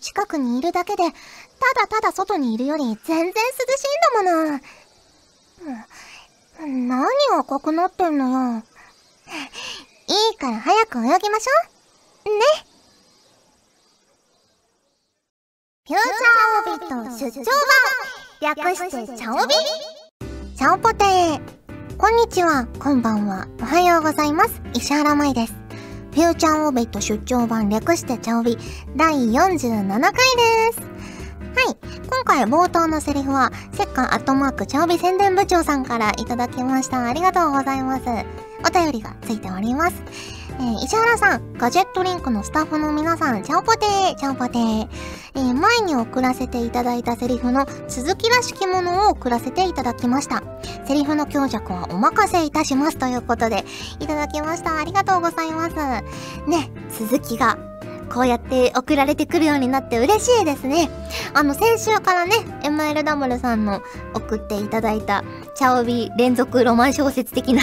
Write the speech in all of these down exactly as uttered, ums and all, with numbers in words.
近くにいるだけで、ただただ外にいるより全然涼しいんだもの。何が赤くなってんのよ。いいから早く泳ぎましょう。ね。フューチャーオービット出張版、略してチャオビ。チャオポテー。こんにちは、こんばんは、おはようございます。石原舞です。フューチャーオービット出張版、略してチャオビだいよんじゅうななかいです。はい。今回冒頭のセリフは、せっかアットマークチャオビ宣伝部長さんからいただきました。ありがとうございます。お便りがついております。えー、石原さん、ガジェットリンクのスタッフの皆さん、チャオポテー、チャオポテー。えー、前に送らせていただいたセリフの続きらしきものを送らせていただきました。セリフの強弱はお任せいたしますということで、いただきました。ありがとうございます。ね、続きが、こうやって送られてくるようになって嬉しいですね。あの、先週からね、エムエルダブリュー さんの送っていただいた、チャオビ連続ロマン小説的な、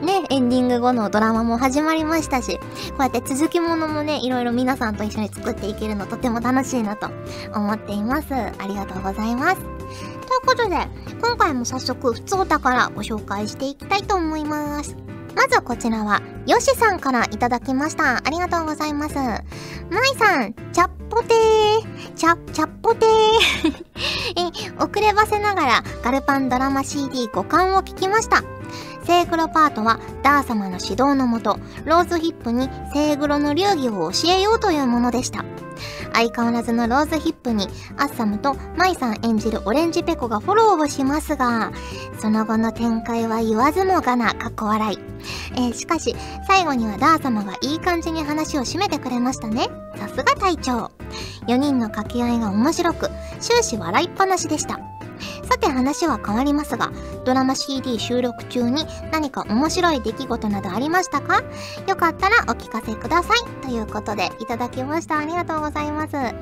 ね、エンディング後のドラマも始まりましたし、こうやって続きものもね、いろいろ皆さんと一緒に作っていけるのとても楽しいなと思っています。ありがとうございます。ということで、今回も早速、ふつおたからご紹介していきたいと思います。まずこちらは、ヨシさんからいただきました。ありがとうございます。マイさん、チャッポテー。チャ、チャッポテー。え、遅ればせながら、ガルパンドラマ シーディーごかんを聞きました。セイグロパートはダー様の指導のもと、ローズヒップにセイグロの流儀を教えようというものでした。相変わらずのローズヒップに、アッサムとマイさん演じるオレンジペコがフォローをしますが、その後の展開は言わずもがな、かっこ笑い。えー、しかし、最後にはダー様がいい感じに話を締めてくれましたね。さすが隊長。よにんの掛け合いが面白く、終始笑いっぱなしでした。さて話は変わりますが、ドラマ シーディー 収録中に何か面白い出来事などありましたか？よかったらお聞かせください。ということで、いただきました。ありがとうございます。ね、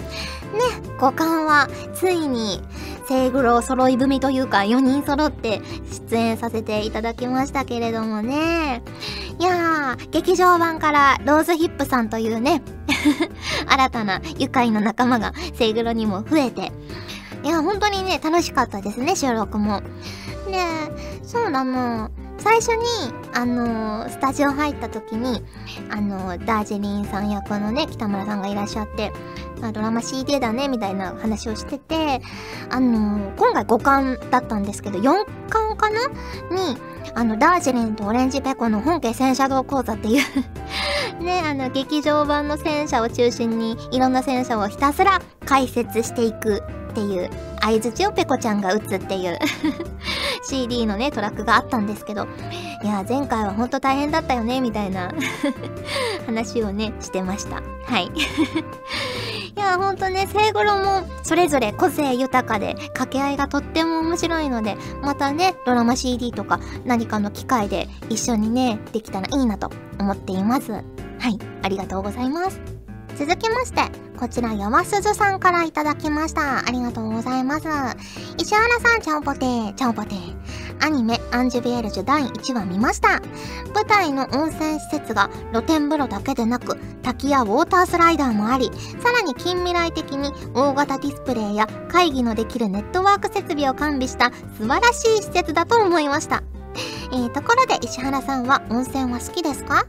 ごかんはついに、セイグロ揃い踏みというか、よにん揃って出演させていただきましたけれどもね。いやー、劇場版からローズヒップさんというね、新たな愉快な仲間がセイグロにも増えて、いや、本当にね、楽しかったですね、収録も。で、そうだな、最初に、あのー、スタジオ入った時に、あのー、ダージリンさん役のね、北村さんがいらっしゃって、まあ、ドラマ シーディー だね、みたいな話をしてて、あのー、今回ごかんだったんですけど、よんかんかなに、あの、ダージリンとオレンジペコの本家戦車道講座っていう、ね、あの、劇場版の戦車を中心に、いろんな戦車をひたすら解説していく。っていう相槌をペコちゃんが打つっていうシーディー のねトラックがあったんですけど、いや前回はほんと大変だったよねみたいな話をねしてました。はいいやほんとね、セイグロもそれぞれ個性豊かで掛け合いがとっても面白いので、またねドラマ シーディー とか何かの機会で一緒にねできたらいいなと思っています。はい、ありがとうございます。続きまして、こちら、やわすずさんからいただきました。ありがとうございます。石原さん、チャオポテー、チャオポテー。アニメ、アンジュビエルジュだいいちわ見ました。舞台の温泉施設が露天風呂だけでなく、滝やウォータースライダーもあり、さらに近未来的に大型ディスプレイや会議のできるネットワーク設備を完備した素晴らしい施設だと思いました。えー、ところで石原さんは温泉は好きですか？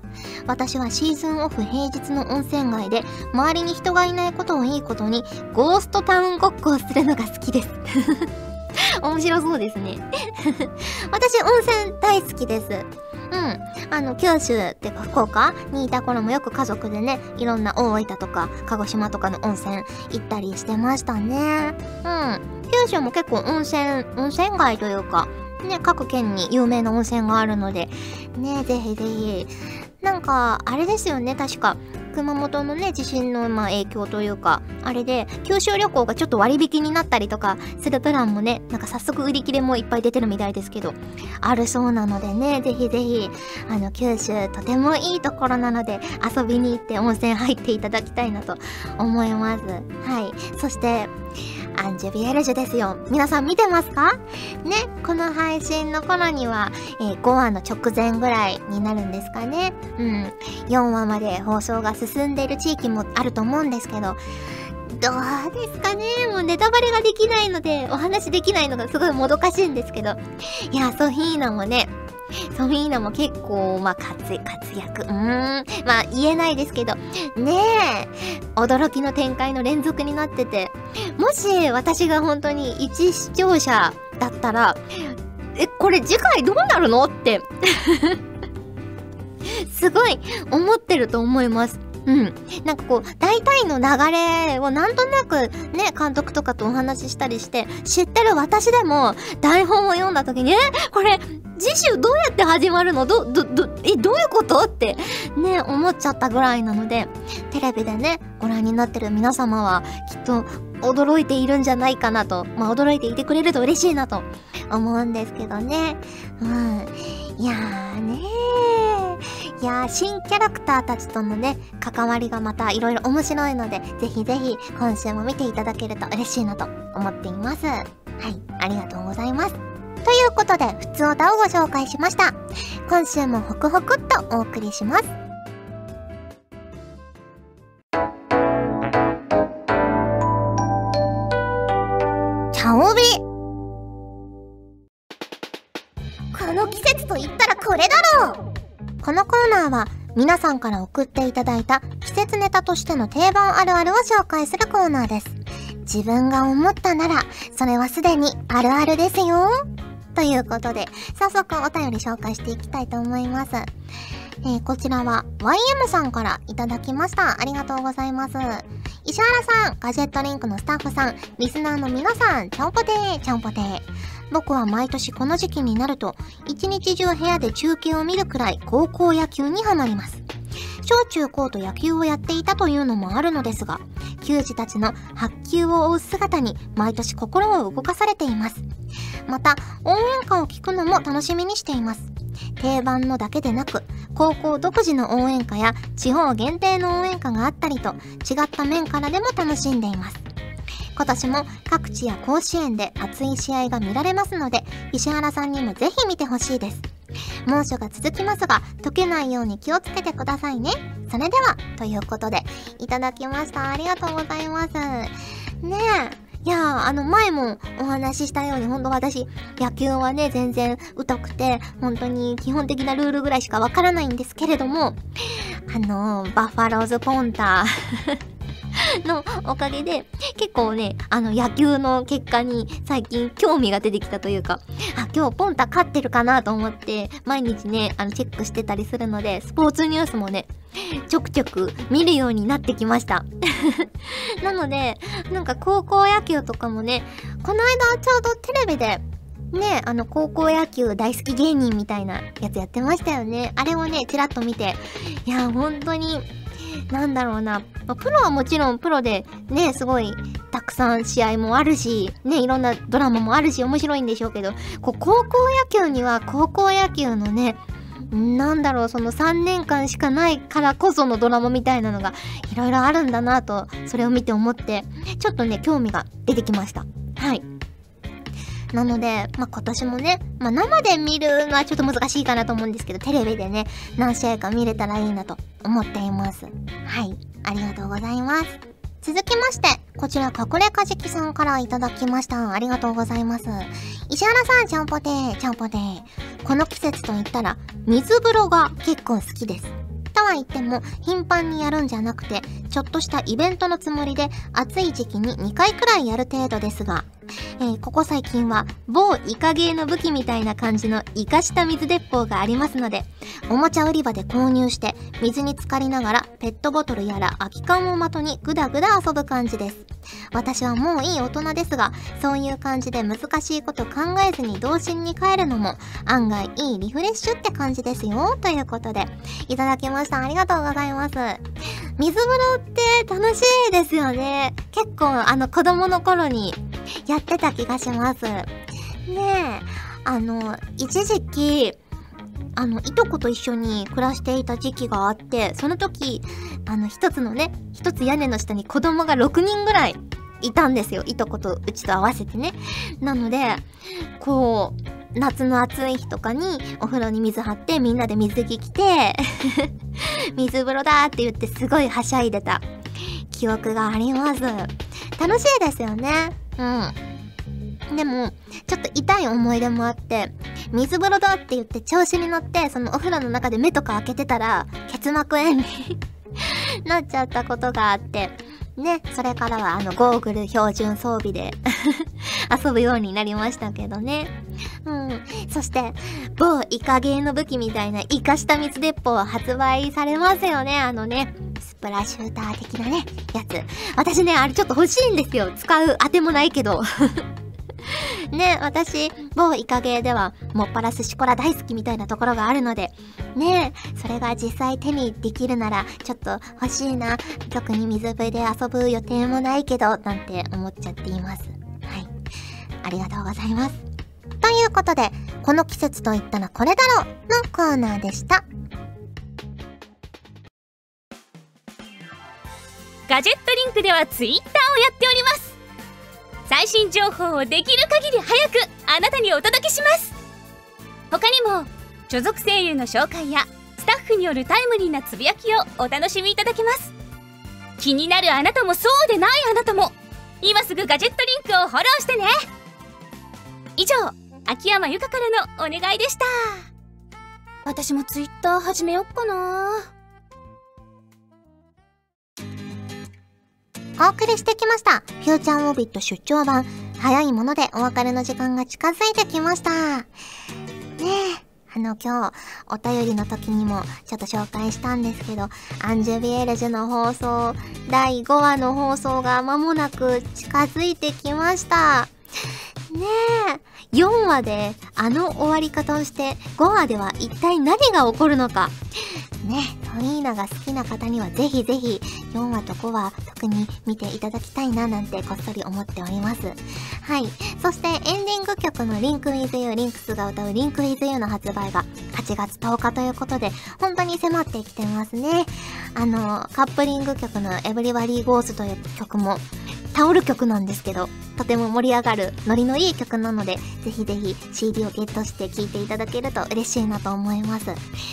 私はシーズンオフ平日の温泉街で周りに人がいないことをいいことにゴーストタウンごっこをするのが好きです面白そうですね私温泉大好きです。うん、あの九州ってか福岡にいた頃もよく家族でね、いろんな大分とか鹿児島とかの温泉行ったりしてましたね。うん、九州も結構温泉温泉街というかね、各県に有名な温泉があるので、ね、ぜひぜひ。なんか、あれですよね、確か。熊本のね、地震のまあ影響というか、あれで、九州旅行がちょっと割引になったりとかするプランもね、なんか早速売り切れもいっぱい出てるみたいですけど、あるそうなのでね、ぜひぜひ、あの、九州とてもいいところなので、遊びに行って温泉入っていただきたいなと思います。はい。そして、アンジュビエルジュですよ。皆さん見てますか？ね、この配信の頃には、えー、ごわの直前ぐらいになるんですかね。うん。よんわまで放送が進んでいる地域もあると思うんですけど、どうですかね、もうネタバレができないので、お話できないのがすごいもどかしいんですけど。いや、ソフィーナもね、ソフィーナも結構、まあ、活、活躍。うーん。まあ、言えないですけど。ねえ。驚きの展開の連続になってて。もし、私が本当に一視聴者だったら、え、これ次回どうなるのって。すごい、思ってると思います。うん。なんかこう、大体の流れをなんとなくね、監督とかとお話ししたりして、知ってる私でも、台本を読んだ時に、え、これ、次週どうやって始まるの？ど、ど、ど、え、どういうこと？って、ね、思っちゃったぐらいなので、テレビでね、ご覧になってる皆様は、きっと、驚いているんじゃないかなと。まあ、驚いていてくれると嬉しいなと、思うんですけどね。うん。いやーねー。いやー、新キャラクターたちとのね、関わりがまたいろいろ面白いので、ぜひぜひ今週も見ていただけると嬉しいなと思っています。はい、ありがとうございます。ということで、ふつおたをご紹介しました。今週もホクホクっとお送りします。は皆さんから送っていただいた季節ネタとしての定番あるあるを紹介するコーナーです。自分が思ったならそれはすでにあるあるですよ。ということで早速お便り紹介していきたいと思います。えー、こちらは ワイエム さんからいただきました。ありがとうございます。石原さん、ガジェットリンクのスタッフさん、リスナーの皆さん、ちゃんぽてー、ちゃんぽてー。僕は毎年この時期になると、一日中部屋で中継を見るくらい高校野球にハマります。小中高と野球をやっていたというのもあるのですが、球児たちの白球を追う姿に毎年心を動かされています。また、応援歌を聞くのも楽しみにしています。定番のだけでなく、高校独自の応援歌や地方限定の応援歌があったりと、違った面からでも楽しんでいます。今年も各地や甲子園で熱い試合が見られますので、石原さんにもぜひ見てほしいです。猛暑が続きますが、溶けないように気をつけてくださいね。それでは、ということで、いただきました。ありがとうございます。ねえ。いやー、あの前もお話ししたように、ほんと私、野球はね、全然疎くて、本当に基本的なルールぐらいしかわからないんですけれども、あのー、バファローズポンターのおかげで、結構ね、あの野球の結果に最近興味が出てきたというか、あ、今日ポンタ勝ってるかなと思って、毎日ね、あのチェックしてたりするので、スポーツニュースもね、ちょくちょく見るようになってきました。なので、なんか高校野球とかもね、この間ちょうどテレビで、ね、あの高校野球大好き芸人みたいなやつやってましたよね。あれをね、ちらっと見て、いや、本当に、なんだろうな、プロはもちろんプロで、ね、すごい、たくさん試合もあるし、ね、いろんなドラマもあるし、面白いんでしょうけど、こう高校野球には高校野球のね、なんだろう、そのさんねんかんしかないからこそのドラマみたいなのがいろいろあるんだなと、それを見て思って、ちょっとね、興味が出てきました。はい。なので、まあ、今年もね、まあ、生で見るのはちょっと難しいかなと思うんですけど、テレビでね、何試合か見れたらいいなと思っています。はい。ありがとうございます。続きまして、こちら、隠れカジキさんからいただきました。ありがとうございます。石原さん、ちゃんぽてー、ちゃんぽてー。この季節といったら、水風呂が結構好きです。とは言っても、頻繁にやるんじゃなくて、ちょっとしたイベントのつもりで、暑い時期ににかいくらいやる程度ですが、えー、ここ最近は、某イカゲーの武器みたいな感じのイカした水鉄砲がありますので、おもちゃ売り場で購入して、水に浸かりながら、ペットボトルやら空き缶を的にグダグダ遊ぶ感じです。私はもういい大人ですが、そういう感じで難しいこと考えずに童心に帰るのも、案外いいリフレッシュって感じですよ、ということで、いただきました。ありがとうございます。水風呂って楽しいですよね。結構、あの、子供の頃に、やってた気がします。ねえ、あの、一時期、あの、いとこと一緒に暮らしていた時期があって、その時、あの、一つのね、一つ屋根の下に子供がろくにんぐらいいたんですよ。いとことうちと合わせてね。なので、こう、夏の暑い日とかにお風呂に水張ってみんなで水着着て、水風呂だーって言ってすごいはしゃいでた記憶があります。楽しいですよね。うん。でもちょっと痛い思い出もあって、水風呂だって言って調子に乗って、そのお風呂の中で目とか開けてたら結膜炎になっちゃったことがあってね、それからはあのゴーグル標準装備で遊ぶようになりましたけどね。うん。そして某イカゲーの武器みたいなイカした水鉄砲発売されますよね。あのね、スプラシューター的なね、やつ。私ね、あれちょっと欲しいんですよ。使う当てもないけど。ね、私、某イカゲーでは、もっぱら寿司コラ大好きみたいなところがあるので、ねえ、それが実際手にできるなら、ちょっと欲しいな、特に水辺で遊ぶ予定もないけど、なんて思っちゃっています。はい。ありがとうございます。ということで、この季節といったらこれだろうのコーナーでした。ガジェットリンクではツイッターをやっております。最新情報をできる限り早くあなたにお届けします。他にも所属声優の紹介やスタッフによるタイムリーなつぶやきをお楽しみいただけます。気になるあなたもそうでないあなたも、今すぐガジェットリンクをフォローしてね。以上、秋山由佳からのお願いでした。私もツイッター始めよっかな。お送りしてきました。フューチャーオービット出張版。早いものでお別れの時間が近づいてきました。ねえ、あの今日、お便りの時にもちょっと紹介したんですけど、アンジュビエルジュの放送、だいごわの放送が間もなく近づいてきました。ねえ、よんわであの終わり方をして、ごわでは一体何が起こるのか。ね、トリーナが好きな方にはぜひぜひよんわとごわ特に見ていただきたいななんてこっそり思っております。はい。そしてエンディング曲の Link with You、リンクスが歌う Link with You の発売がはちがつとおかということで、本当に迫ってきてますね。あの、カップリング曲の Everybody Goes という曲もタオル曲なんですけど、とても盛り上がるノリのいい曲なので、ぜひぜひ シーディー をゲットして聴いていただけると嬉しいなと思います。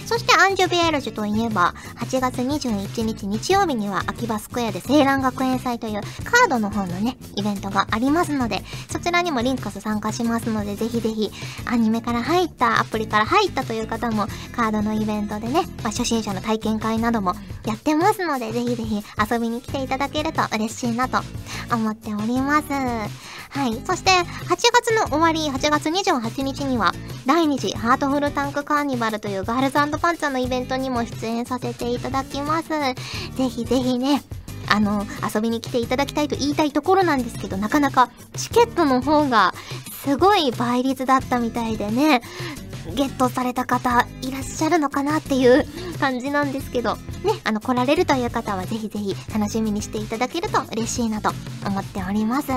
そしてアンジュビエルジュといえば、はちがつにじゅういちにち日曜日には秋葉スクエアで青蘭学園祭というカードの方のね、イベントがありますので、そちらにもリンクス参加しますので、ぜひぜひアニメから入った、アプリから入ったという方もカードのイベントでね、まあ、初心者の体験会などもやってますので、ぜひぜひ遊びに来ていただけると嬉しいなと思っております。はい。そして、はちがつの終わり、はちがつにじゅうはちにちには、だいにじハートフルタンクカーニバルというガールズ&パンツァーのイベントにも出演させていただきます。ぜひぜひね、あの、遊びに来ていただきたいと言いたいところなんですけど、なかなかチケットの方がすごい倍率だったみたいでね、ゲットされた方いらっしゃるのかなっていう感じなんですけど、ね、あの、来られるという方はぜひぜひ楽しみにしていただけると嬉しいなと思っております。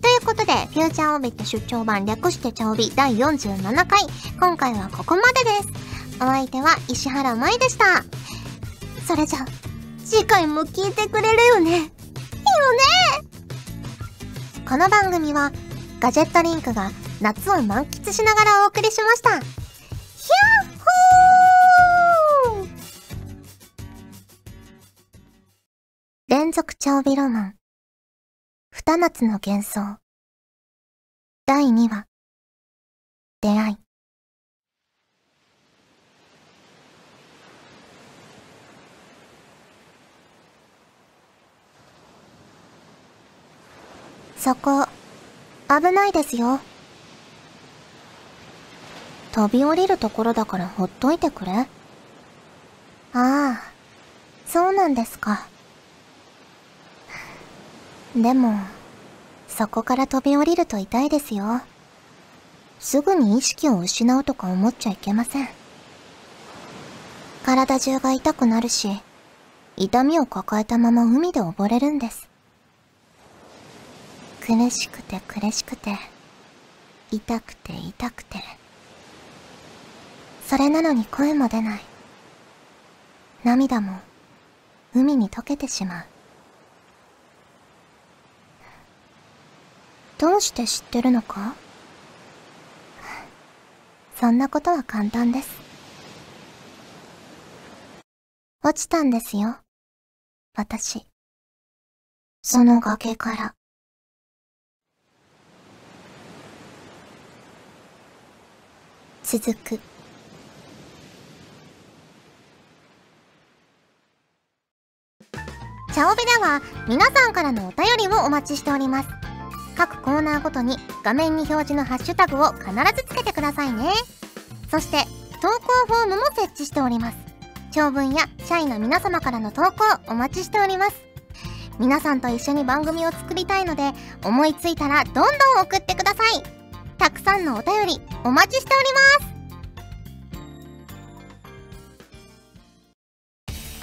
ということで、フューチャーオービット出張版略してチャオビだいよんじゅうななかい、今回はここまでです。お相手は石原舞でした。それじゃ、次回も聞いてくれるよね。よね。この番組は、ガジェットリンクが夏を満喫しながらお送りしました。連続チャオビロマン二夏の幻想だいにわ出会い。そこ危ないですよ。飛び降りるところだからほっといてくれ。ああ、そうなんですか。でも、そこから飛び降りると痛いですよ。すぐに意識を失うとか思っちゃいけません。体中が痛くなるし、痛みを抱えたまま海で溺れるんです。苦しくて苦しくて、痛くて痛くて。それなのに声も出ない。涙も、海に溶けてしまう。どうして知ってるのか？そんなことは簡単です。落ちたんですよ、私。その崖から。続く。チャオベでは皆さんからのお便りをお待ちしております。各コーナーごとに画面に表示のハッシュタグを必ずつけてくださいね。そして投稿フォームも設置しております。長文や社員の皆様からの投稿お待ちしております。皆さんと一緒に番組を作りたいので、思いついたらどんどん送ってください。たくさんのお便りお待ちしております。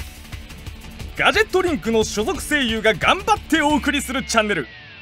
ガジェットリンクの所属声優が頑張ってお送りするチャンネル「